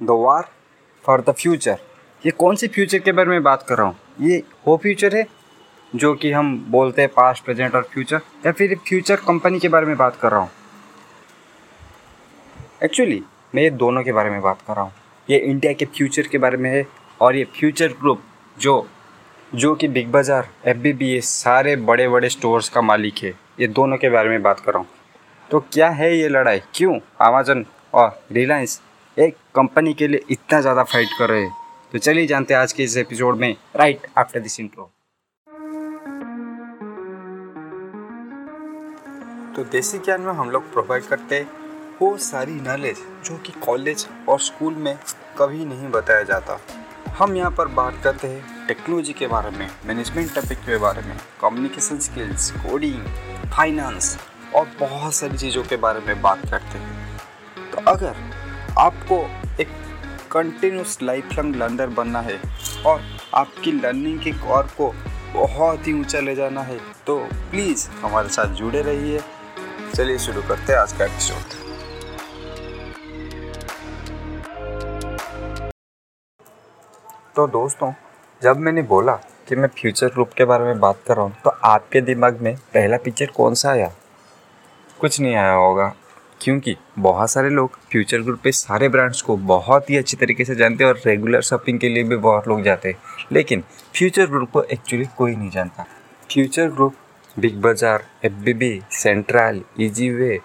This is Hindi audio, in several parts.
The war for the future. ये कौन से फ्यूचर के बारे में बात कर रहा हूँ? ये वो फ्यूचर है जो कि हम बोलते हैं पास्ट, प्रेजेंट और फ्यूचर, या फिर फ्यूचर कंपनी के बारे में बात कर रहा हूँ? एक्चुअली मैं ये दोनों के बारे में बात कर रहा हूँ। ये इंडिया के फ्यूचर के बारे में है और ये फ्यूचर ग्रुप जो कि बिग बाज़ार, FBB, ये सारे बड़े बड़े स्टोर्स का मालिक है, ये दोनों के बारे में बात कर रहा हूँ। तो क्या है ये लड़ाई? क्यों अमेज़न और रिलायंस एक कंपनी के लिए इतना ज़्यादा फाइट कर रहे हैं? तो चलिए जानते हैं आज के इस एपिसोड में, राइट आफ्टर दिस इंट्रो। तो देसी ज्ञान में हम लोग प्रोवाइड करते हैं वो सारी नॉलेज जो कि कॉलेज और स्कूल में कभी नहीं बताया जाता। हम यहाँ पर बात करते हैं टेक्नोलॉजी के बारे में, मैनेजमेंट टॉपिक के बारे में, कम्युनिकेशन स्किल्स, कोडिंग, फाइनेंस और बहुत सारी चीज़ों के बारे में बात करते हैं। तो अगर आपको एक कंटिन्यूस लाइफ लॉन्ग लर्नर बनना है और आपकी लर्निंग के कॉर्ड को बहुत ही ऊंचा ले जाना है तो प्लीज़ हमारे साथ जुड़े रहिए। चलिए शुरू करते हैं आज का एपिसोड। तो दोस्तों, जब मैंने बोला कि मैं फ्यूचर ग्रुप के बारे में बात कर रहा हूँ तो आपके दिमाग में पहला पिक्चर कौन सा आया? कुछ नहीं आया होगा, क्योंकि बहुत सारे लोग फ्यूचर ग्रुप पे सारे ब्रांड्स को बहुत ही अच्छी तरीके से जानते हैं और रेगुलर शॉपिंग के लिए भी बहुत लोग जाते हैं, लेकिन फ्यूचर ग्रुप को एक्चुअली कोई नहीं जानता। Future Group Big Bazaar, FBB, Central, easy way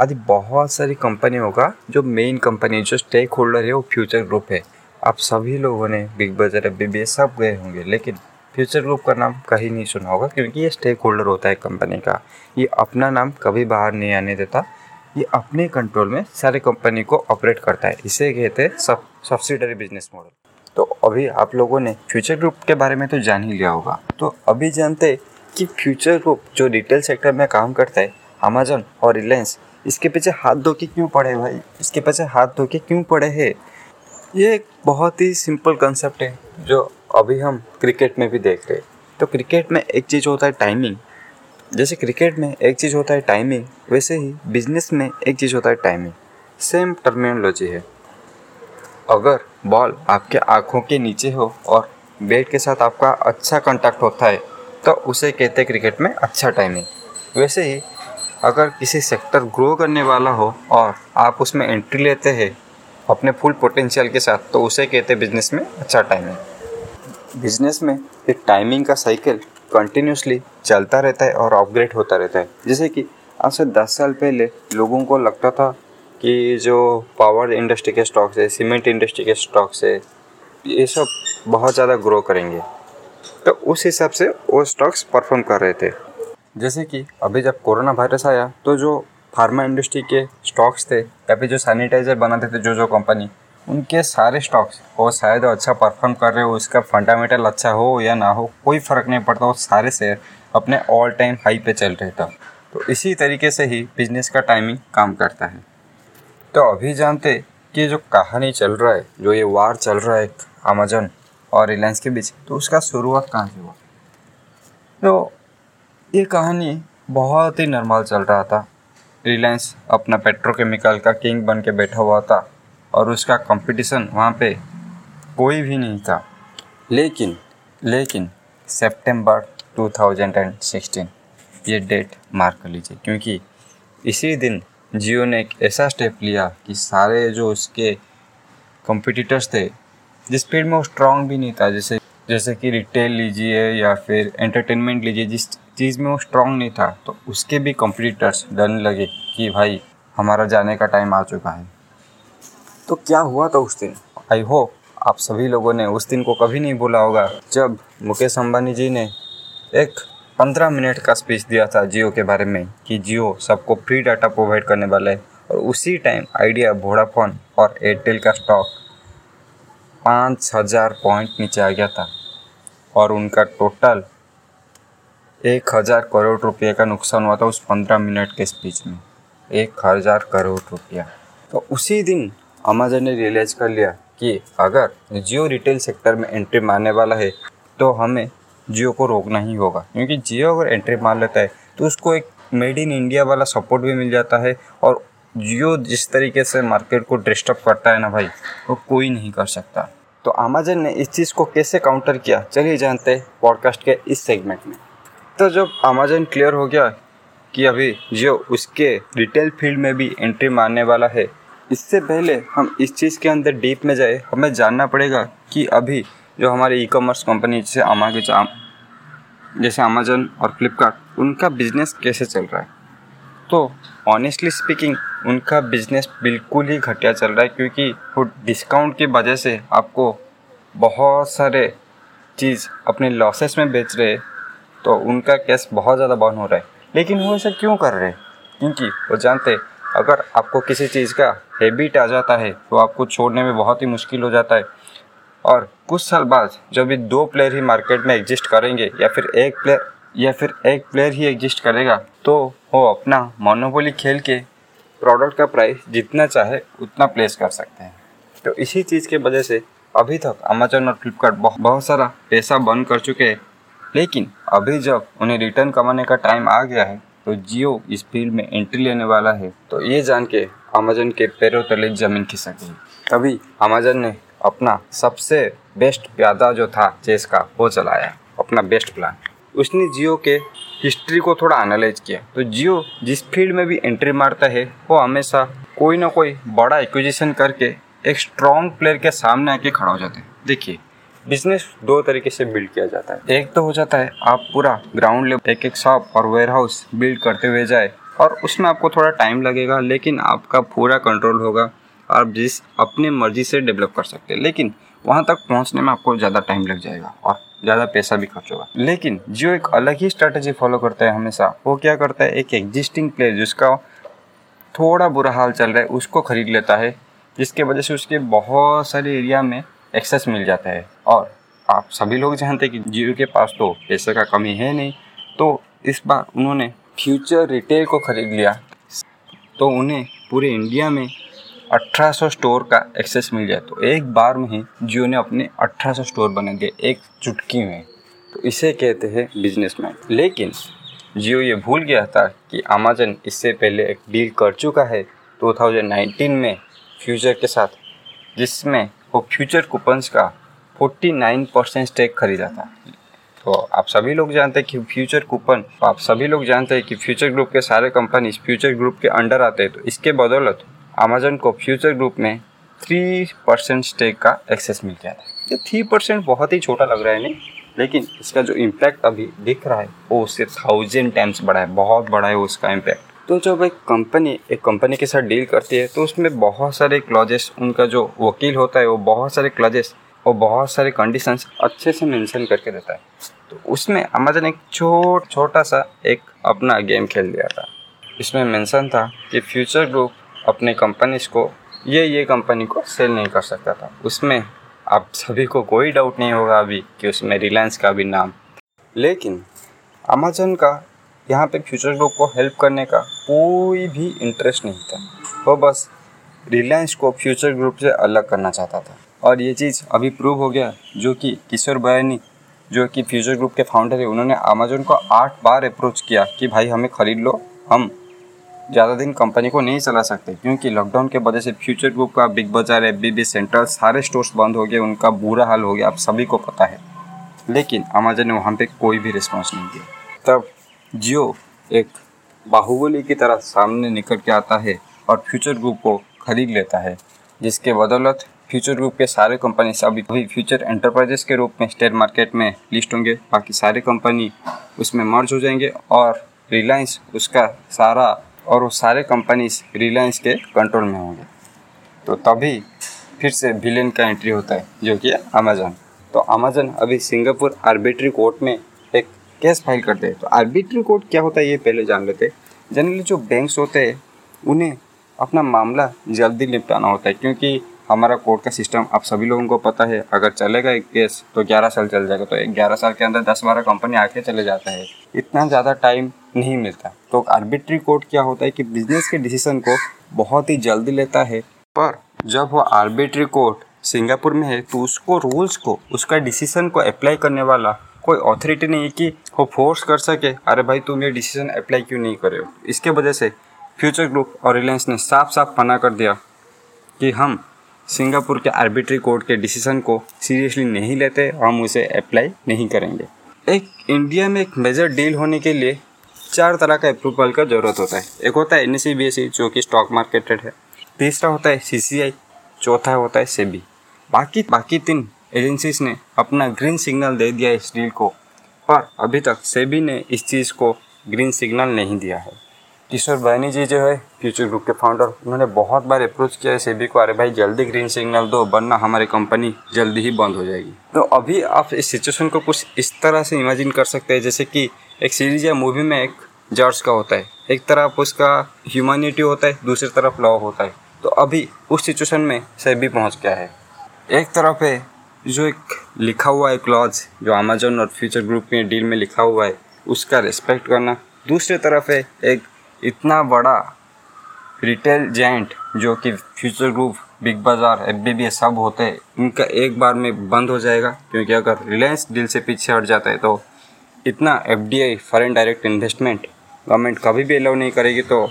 आदि बहुत सारी कंपनियों का जो मेन कंपनी, जो स्टेक होल्डर है, वो फ्यूचर ग्रुप है। आप सभी लोगों ने बिग बाज़ार, FBB सब गए होंगे, लेकिन फ्यूचर ग्रुप का नाम कहीं नहीं सुना होगा, क्योंकि ये स्टेक होल्डर होता है कंपनी का। ये अपना नाम कभी बाहर नहीं आने देता, ये अपने कंट्रोल में सारे कंपनी को ऑपरेट करता है। इसे कहते हैं सब्सिडरी बिजनेस मॉडल। तो अभी आप लोगों ने फ्यूचर ग्रुप के बारे में तो जान ही लिया होगा, तो अभी जानते हैं कि फ्यूचर ग्रुप जो रिटेल सेक्टर में काम करता है, अमेज़न और रिलायंस, इसके पीछे हाथ धो के क्यों पड़े भाई? इसके पीछे हाथ धो के क्यों पड़े है? ये एक बहुत ही सिंपल कंसेप्ट है जो अभी हम क्रिकेट में भी देख रहे हैं। तो क्रिकेट में एक चीज़ होता है टाइमिंग, जैसे क्रिकेट में एक चीज़ होता है टाइमिंग, वैसे ही बिजनेस में एक चीज़ होता है टाइमिंग। सेम टर्मिनोलॉजी है। अगर बॉल आपके आँखों के नीचे हो और बैट के साथ आपका अच्छा कांटेक्ट होता है तो उसे कहते हैं क्रिकेट में अच्छा टाइमिंग। वैसे ही अगर किसी सेक्टर ग्रो करने वाला हो और आप उसमें एंट्री लेते हैं अपने फुल पोटेंशियल के साथ तो उसे कहते हैं बिजनेस में अच्छा टाइमिंग। बिजनेस में एक टाइमिंग का साइकिल कंटिन्यूसली चलता रहता है और अपग्रेड होता रहता है। जैसे कि आज से 10 साल पहले लोगों को लगता था कि जो पावर इंडस्ट्री के स्टॉक्स है, सीमेंट इंडस्ट्री के स्टॉक्स है, ये सब बहुत ज़्यादा ग्रो करेंगे, तो उस हिसाब से वो स्टॉक्स परफॉर्म कर रहे थे। जैसे कि अभी जब कोरोना वायरस आया तो जो फार्मा इंडस्ट्री के स्टॉक्स थे या फिर जो सैनिटाइज़र बनाते थे जो कंपनी, उनके सारे स्टॉक्स वो शायद अच्छा परफॉर्म कर रहे हो, इसका फंडामेंटल अच्छा हो या ना हो कोई फ़र्क नहीं पड़ता, वो सारे शेयर अपने ऑल टाइम हाई पे चल रहे था। तो इसी तरीके से ही बिजनेस का टाइमिंग काम करता है। तो अभी जानते कि जो कहानी चल रहा है, जो ये वार चल रहा है अमेज़न और रिलायंस के बीच, तो उसका शुरुआत कहाँ से हुआ? तो ये कहानी बहुत ही नॉर्मल चल रहा था। रिलायंस अपना पेट्रोकेमिकल का किंग बन के बैठा हुआ था और उसका कंपटीशन वहाँ पे कोई भी नहीं था। लेकिन सितंबर 2016 ये डेट मार्क कर लीजिए, क्योंकि इसी दिन जियो ने एक ऐसा स्टेप लिया कि सारे जो उसके कंपटीटर्स थे, जिस फील्ड में वो स्ट्रांग भी नहीं था, जैसे कि रिटेल लीजिए या फिर एंटरटेनमेंट लीजिए, जिस चीज़ में वो स्ट्रांग नहीं था, तो उसके भी कंपटीटर्स डरने लगे कि भाई हमारा जाने का टाइम आ चुका है। तो क्या हुआ था उस दिन? आई होप आप सभी लोगों ने उस दिन को कभी नहीं भूला होगा जब मुकेश अंबानी जी ने एक 15 मिनट का स्पीच दिया था जियो के बारे में कि जियो सबको फ्री डाटा प्रोवाइड करने वाला है, और उसी टाइम आइडिया, वोडाफोन और एयरटेल का स्टॉक 5,000 पॉइंट नीचे आ गया था और उनका टोटल 1,000 करोड़ रुपये का नुकसान हुआ था उस 15 मिनट के स्पीच में। 1,000 करोड़ रुपया। तो उसी दिन अमेज़न ने रियलाइज़ कर लिया कि अगर जियो रिटेल सेक्टर में एंट्री मारने वाला है तो हमें जियो को रोकना ही होगा, क्योंकि जियो अगर एंट्री मार लेता है तो उसको एक मेड इन इंडिया वाला सपोर्ट भी मिल जाता है और जियो जिस तरीके से मार्केट को डिस्टर्ब करता है ना भाई, वो कोई नहीं कर सकता। तो अमेजन ने इस चीज़ को कैसे काउंटर किया, चलिए जानते हैं पॉडकास्ट के इस सेगमेंट में। तो जब अमेजन क्लियर हो गया कि अभी जियो उसके रिटेल फील्ड में भी एंट्री मारने वाला है, इससे पहले हम इस चीज़ के अंदर डीप में जाए, हमें जानना पड़ेगा कि अभी जो हमारे ई कॉमर्स कंपनी जैसे अमेजन और फ्लिपकार्ट, उनका बिजनेस कैसे चल रहा है। तो ऑनेस्टली स्पीकिंग उनका बिजनेस बिल्कुल ही घटिया चल रहा है, क्योंकि वो डिस्काउंट की वजह से आपको बहुत सारे चीज़ अपने लॉसेस में बेच रहे हैं, तो उनका कैश बहुत ज़्यादा बर्न हो रहा है। लेकिन वो ऐसा क्यों कर रहे हैं, क्योंकि वो जानते अगर आपको किसी चीज़ का हैबिट आ जाता है तो आपको छोड़ने में बहुत ही मुश्किल हो जाता है। और कुछ साल बाद जब ये दो प्लेयर ही मार्केट में एग्जिस्ट करेंगे या फिर एक प्लेयर ही एग्जिस्ट करेगा, तो वो अपना मोनोपोली खेल के प्रोडक्ट का प्राइस जितना चाहे उतना प्लेस कर सकते हैं। तो इसी चीज़ के वजह से अभी तक अमेजन और फ्लिपकार्ट बहुत सारा पैसा बर्न कर चुके हैं। लेकिन अभी जब उन्हें रिटर्न कमाने का टाइम आ गया है, तो जियो इस फील्ड में एंट्री लेने वाला है। तो ये जान के अमेजन के पैरों तले ज़मीन खिसक गई। तभी अमेजन ने अपना सबसे बेस्ट प्यादा जो था चेस का, वो चलाया, अपना बेस्ट प्लान। उसने जियो के हिस्ट्री को थोड़ा एनालाइज किया। तो जियो जिस फील्ड में भी एंट्री मारता है, वो हमेशा कोई ना कोई बड़ा एक्विजिशन करके एक स्ट्रॉन्ग प्लेयर के सामने आके खड़ा हो जाता है। देखिए, बिजनेस दो तरीके से बिल्ड किया जाता है। एक तो हो जाता है आप पूरा ग्राउंड लेवल एक शॉप और वेयरहाउस बिल्ड करते हुए जाए, और उसमें आपको थोड़ा टाइम लगेगा, लेकिन आपका पूरा कंट्रोल होगा, आप जिस अपने मर्जी से डेवलप कर सकते हैं। लेकिन वहाँ तक पहुँचने में आपको ज़्यादा टाइम लग जाएगा और ज़्यादा पैसा भी खर्च होगा। लेकिन जियो एक अलग ही स्ट्रैटेजी फॉलो करता है हमेशा। वो क्या करता है, एक एग्जिस्टिंग प्लेयर जिसका थोड़ा बुरा हाल चल रहा है उसको खरीद लेता है, जिसके वजह से उसके बहुत सारे एरिया में एक्सेस मिल जाता है। और आप सभी लोग जानते हैं कि जियो के पास तो पैसे का कमी है नहीं, तो इस बार उन्होंने फ्यूचर रिटेल को खरीद लिया, तो उन्हें पूरे इंडिया में 1800 स्टोर का एक्सेस मिल जाए। तो एक बार में ही जियो ने अपने 1800 स्टोर बना दिए एक चुटकी में। तो इसे कहते हैं बिजनेसमैन। लेकिन जियो ये भूल गया था कि अमेजन इससे पहले एक डील कर चुका है 2019 में फ्यूचर के साथ, जिसमें वो फ्यूचर कूपन्स का 49% स्टेक खरीदा था। तो आप सभी लोग जानते हैं कि फ्यूचर ग्रुप के सारे कंपनीज फ्यूचर ग्रुप के अंडर आते हैं। तो इसके बदौलत अमेजन को फ्यूचर ग्रुप में 3% स्टेक का एक्सेस मिल गया था। ये 3% बहुत ही छोटा लग रहा है नहीं, लेकिन इसका जो इम्पैक्ट अभी दिख रहा है वो उससे 1000 टाइम्स बड़ा है, बहुत बड़ा है उसका इम्पैक्ट। तो जब एक कंपनी के साथ डील करती है, तो उसमें बहुत सारे क्लॉजेस, उनका जो वकील होता है वो बहुत सारे क्लॉजेस और बहुत सारे कंडीशंस अच्छे से मेंशन करके देता है। तो उसमें अमेजन एक छोटा सा एक अपना गेम खेल दिया था। इसमें मेंशन था कि फ्यूचर ग्रुप अपने कंपनीज को ये कंपनी को सेल नहीं कर सकता था। उसमें आप सभी को कोई डाउट नहीं होगा अभी कि उसमें रिलायंस का भी नाम। लेकिन अमेजन का यहाँ पे फ्यूचर ग्रुप को हेल्प करने का कोई भी इंटरेस्ट नहीं था। वो बस रिलायंस को फ्यूचर ग्रुप से अलग करना चाहता था, और ये चीज़ अभी प्रूव हो गया। जो कि किशोर बयानी, जो कि फ्यूचर ग्रुप के फाउंडर है, उन्होंने अमेजन को 8 बार अप्रोच किया कि भाई हमें ख़रीद लो, हम ज़्यादा दिन कंपनी को नहीं चला सकते, क्योंकि लॉकडाउन के वजह से फ्यूचर ग्रुप का बिग बाज़ार, FBB, सेंट्रल सारे स्टोर्स बंद हो गए, उनका बुरा हाल हो गया, आप सभी को पता है। लेकिन अमेजन ने वहाँ पे कोई भी रिस्पांस नहीं दिया। तब जियो एक बाहुबली की तरह सामने निकल के आता है और फ्यूचर ग्रुप को खरीद लेता है, जिसके बदौलत फ्यूचर ग्रुप के सारे कंपनी अभी फ्यूचर एंटरप्राइजेस के रूप में शेयर मार्केट में लिस्ट होंगे, बाकी सारे कंपनी उसमें मर्ज हो जाएंगे और रिलायंस उसका सारा और वो सारे कंपनीज रिलायंस के कंट्रोल में होंगे। तो तभी फिर से विलेन का एंट्री होता है, जो कि अमेजन। तो अमेजन अभी सिंगापुर आर्बिट्री कोर्ट में एक केस फाइल करते हैं। तो आर्बिट्री कोर्ट क्या होता है ये पहले जान लेते हैं। जनरली जो बैंक्स होते हैं उन्हें अपना मामला जल्दी निपटाना होता है, क्योंकि हमारा कोर्ट का सिस्टम आप सभी लोगों को पता है, अगर चलेगा एक केस तो 11 साल चल जाएगा। तो 11 साल के अंदर 10-12 कंपनी आके चले जाता है, इतना ज़्यादा टाइम नहीं मिलता। तो आर्बिट्री कोर्ट क्या होता है कि बिजनेस के डिसीजन को बहुत ही जल्दी लेता है, पर जब वो आर्बिट्री कोर्ट सिंगापुर में है तो उसको रूल्स को, उसका डिसीजन को अप्लाई करने वाला कोई ऑथोरिटी नहीं है कि वो फोर्स कर सके, अरे भाई तुम ये डिसीजन अप्लाई क्यों नहीं करे हो। इसके वजह से फ्यूचर ग्रुप और रिलायंस ने साफ साफ मना कर दिया कि हम सिंगापुर के आर्बिट्री कोर्ट के डिसीजन को सीरियसली नहीं लेते, हम उसे अप्लाई नहीं करेंगे। एक इंडिया में एक मेजर डील होने के लिए 4 तरह का अप्रूवल का ज़रूरत होता है। एक होता है NSE BSE जो कि स्टॉक मार्केटेड है, तीसरा होता है CCI, चौथा होता है SEBI। बाकी 3 एजेंसीज़ ने अपना ग्रीन सिग्नल दे दिया इस डील को, पर अभी तक SEBI ने इस चीज़ को ग्रीन सिग्नल नहीं दिया है। किशोर बियानी जी जो है फ्यूचर ग्रुप के फाउंडर, उन्होंने बहुत बार अप्रोच किया है SEBI को, अरे भाई जल्दी ग्रीन सिग्नल दो वरना हमारी कंपनी जल्दी ही बंद हो जाएगी। तो अभी आप इस सिचुएशन को कुछ इस तरह से इमेजिन कर सकते हैं जैसे कि एक सीरीज या मूवी में एक जज का होता है, एक तरफ उसका ह्यूमैनिटी होता है, दूसरी तरफ लॉ होता है। तो अभी उस सिचुएशन में SEBI पहुँच गया है। एक तरफ है जो एक लिखा हुआ है क्लॉज जो अमेजोन और फ्यूचर ग्रुप के डील में लिखा हुआ है उसका रिस्पेक्ट करना, दूसरी तरफ है एक इतना बड़ा रिटेल जायंट जो कि Future Group, Big Bazaar, FBB सब होते हैं, उनका एक बार में बंद हो जाएगा। क्योंकि अगर रिलायंस डील से पीछे हट जाता है तो इतना FDI foreign direct investment government कभी भी अलाउ नहीं करेगी, तो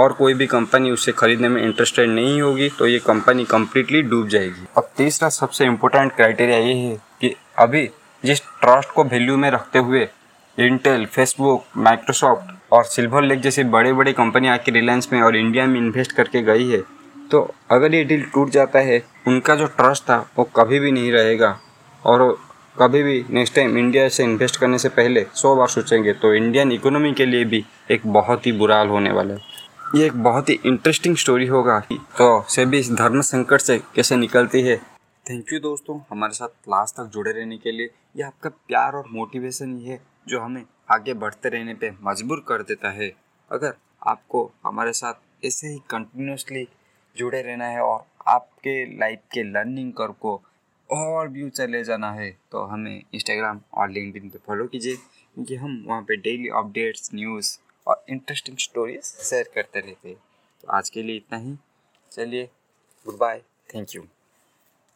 और कोई भी कंपनी उसे खरीदने में इंटरेस्टेड नहीं होगी, तो ये कंपनी कम्प्लीटली डूब जाएगी। अब तीसरा सबसे इम्पोर्टेंट क्राइटेरिया ये है कि अभी जिस ट्रस्ट को वैल्यू में रखते हुए इंटेल, फेसबुक, माइक्रोसॉफ्ट और सिल्वर लेक जैसी बड़े बड़े कंपनियां आके रिलायंस में और इंडिया में इन्वेस्ट करके गई है, तो अगर ये डील टूट जाता है उनका जो ट्रस्ट था वो कभी भी नहीं रहेगा और कभी भी नेक्स्ट टाइम इंडिया से इन्वेस्ट करने से पहले 100 बार सोचेंगे। तो इंडियन इकोनॉमी के लिए भी एक बहुत ही बुरा हाल होने वाला है। ये एक बहुत ही इंटरेस्टिंग स्टोरी होगा तो SEBI इस धर्म संकट से कैसे निकलती है। थैंक यू दोस्तों हमारे साथ लास्ट तक जुड़े रहने के लिए। यह आपका प्यार और मोटिवेशन ही है जो हमें आगे बढ़ते रहने पे मजबूर कर देता है। अगर आपको हमारे साथ ऐसे ही कंटिन्यूसली जुड़े रहना है और आपके लाइफ के लर्निंग कर्व को और भी चले जाना है तो हमें इंस्टाग्राम और लिंक्डइन पे फॉलो कीजिए, क्योंकि हम वहाँ पे डेली अपडेट्स, न्यूज़ और इंटरेस्टिंग स्टोरीज शेयर करते रहते हैं। तो आज के लिए इतना ही, चलिए गुड बाय, थैंक यू।